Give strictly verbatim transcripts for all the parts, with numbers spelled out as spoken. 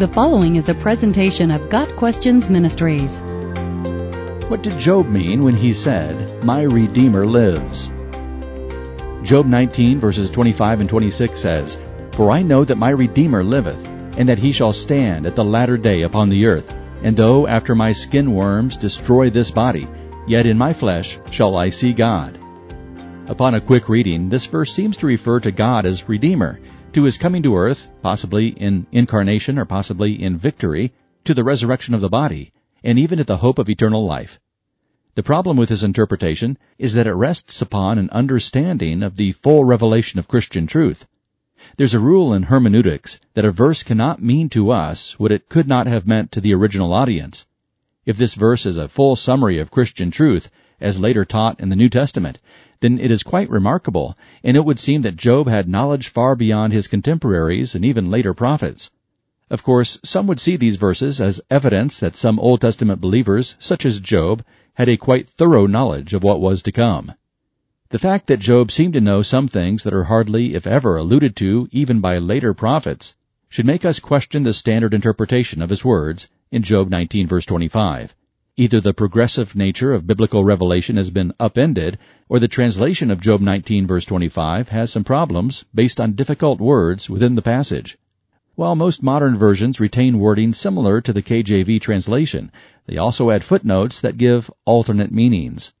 The following is a presentation of God Questions Ministries. What did Job mean when he said, "My Redeemer lives"? Job nineteen verses twenty-five and twenty-six says, "For I know that my Redeemer liveth, and that he shall stand at the latter day upon the earth. And though after my skin worms destroy this body, yet in my flesh shall I see God." Upon a quick reading, this verse seems to refer to God as Redeemer, to his coming to earth, possibly in incarnation or possibly in victory, to the resurrection of the body, and even to the hope of eternal life. The problem with this interpretation is that it rests upon an understanding of the full revelation of Christian truth. There's a rule in hermeneutics that a verse cannot mean to us what it could not have meant to the original audience. If this verse is a full summary of Christian truth, as later taught in the New Testament, then it is quite remarkable, and it would seem that Job had knowledge far beyond his contemporaries and even later prophets. Of course, some would see these verses as evidence that some Old Testament believers, such as Job, had a quite thorough knowledge of what was to come. The fact that Job seemed to know some things that are hardly, if ever, alluded to even by later prophets, should make us question the standard interpretation of his words in Job nineteen verse twenty-five. Either the progressive nature of biblical revelation has been upended, or the translation of Job nineteen verse twenty-five has some problems based on difficult words within the passage. While most modern versions retain wording similar to the K J V translation, they also add footnotes that give alternate meanings.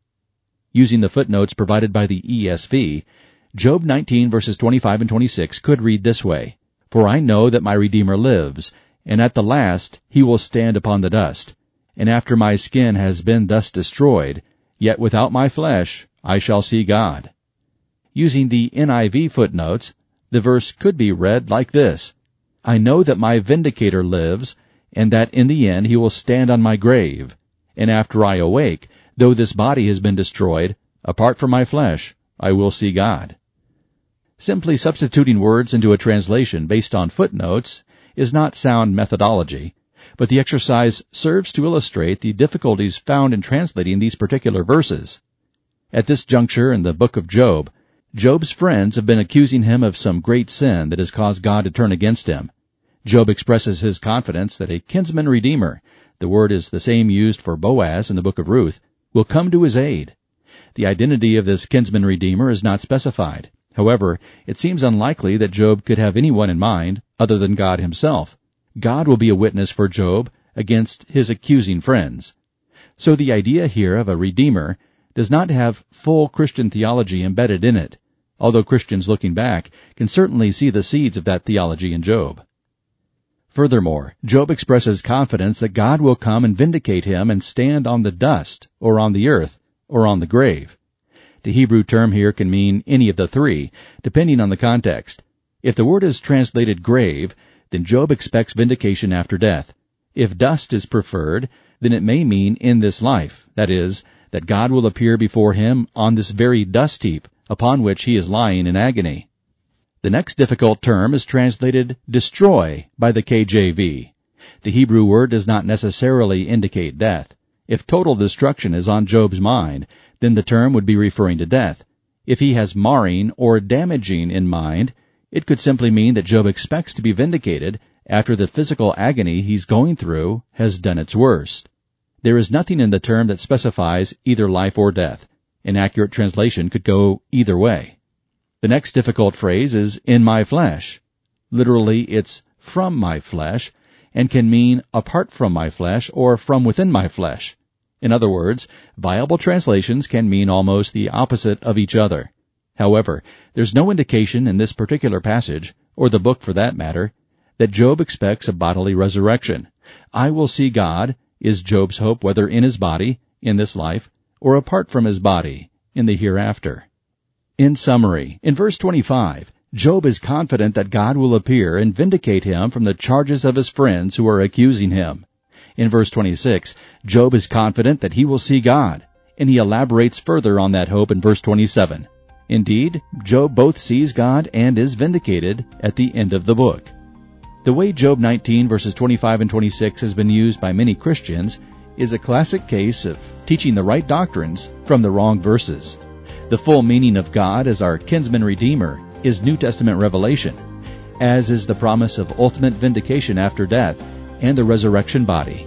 Using the footnotes provided by the E S V, Job nineteen verses twenty-five and twenty-six could read this way, "For I know that my Redeemer lives, and at the last he will stand upon the dust. And after my skin has been thus destroyed, yet without my flesh I shall see God." Using the N I V footnotes, the verse could be read like this, "I know that my vindicator lives, and that in the end he will stand on my grave. And after I awake, though this body has been destroyed, apart from my flesh, I will see God." Simply substituting words into a translation based on footnotes is not sound methodology, but the exercise serves to illustrate the difficulties found in translating these particular verses. At this juncture in the book of Job, Job's friends have been accusing him of some great sin that has caused God to turn against him. Job expresses his confidence that a kinsman redeemer, the word is the same used for Boaz in the book of Ruth, will come to his aid. The identity of this kinsman redeemer is not specified. However, it seems unlikely that Job could have anyone in mind other than God himself. God will be a witness for Job against his accusing friends. So the idea here of a Redeemer does not have full Christian theology embedded in it, although Christians looking back can certainly see the seeds of that theology in Job. Furthermore, Job expresses confidence that God will come and vindicate him and stand on the dust, or on the earth, or on the grave. The Hebrew term here can mean any of the three, depending on the context. If the word is translated grave, then Job expects vindication after death. If dust is preferred, then it may mean in this life, that is, that God will appear before him on this very dust heap upon which he is lying in agony. The next difficult term is translated destroy by the K J V. The Hebrew word does not necessarily indicate death. If total destruction is on Job's mind, then the term would be referring to death. If he has marring or damaging in mind, it could simply mean that Job expects to be vindicated after the physical agony he's going through has done its worst. There is nothing in the term that specifies either life or death. An accurate translation could go either way. The next difficult phrase is in my flesh. Literally, it's from my flesh, and can mean apart from my flesh or from within my flesh. In other words, viable translations can mean almost the opposite of each other. However, there's no indication in this particular passage, or the book for that matter, that Job expects a bodily resurrection. "I will see God" is Job's hope whether in his body, in this life, or apart from his body, in the hereafter. In summary, in verse twenty-five, Job is confident that God will appear and vindicate him from the charges of his friends who are accusing him. In verse twenty-six, Job is confident that he will see God, and he elaborates further on that hope in verse twenty-seven. Indeed, Job both sees God and is vindicated at the end of the book. The way Job nineteen verses twenty-five and twenty-six has been used by many Christians is a classic case of teaching the right doctrines from the wrong verses. The full meaning of God as our kinsman redeemer is New Testament revelation. as is the promise of ultimate vindication after death and the resurrection body.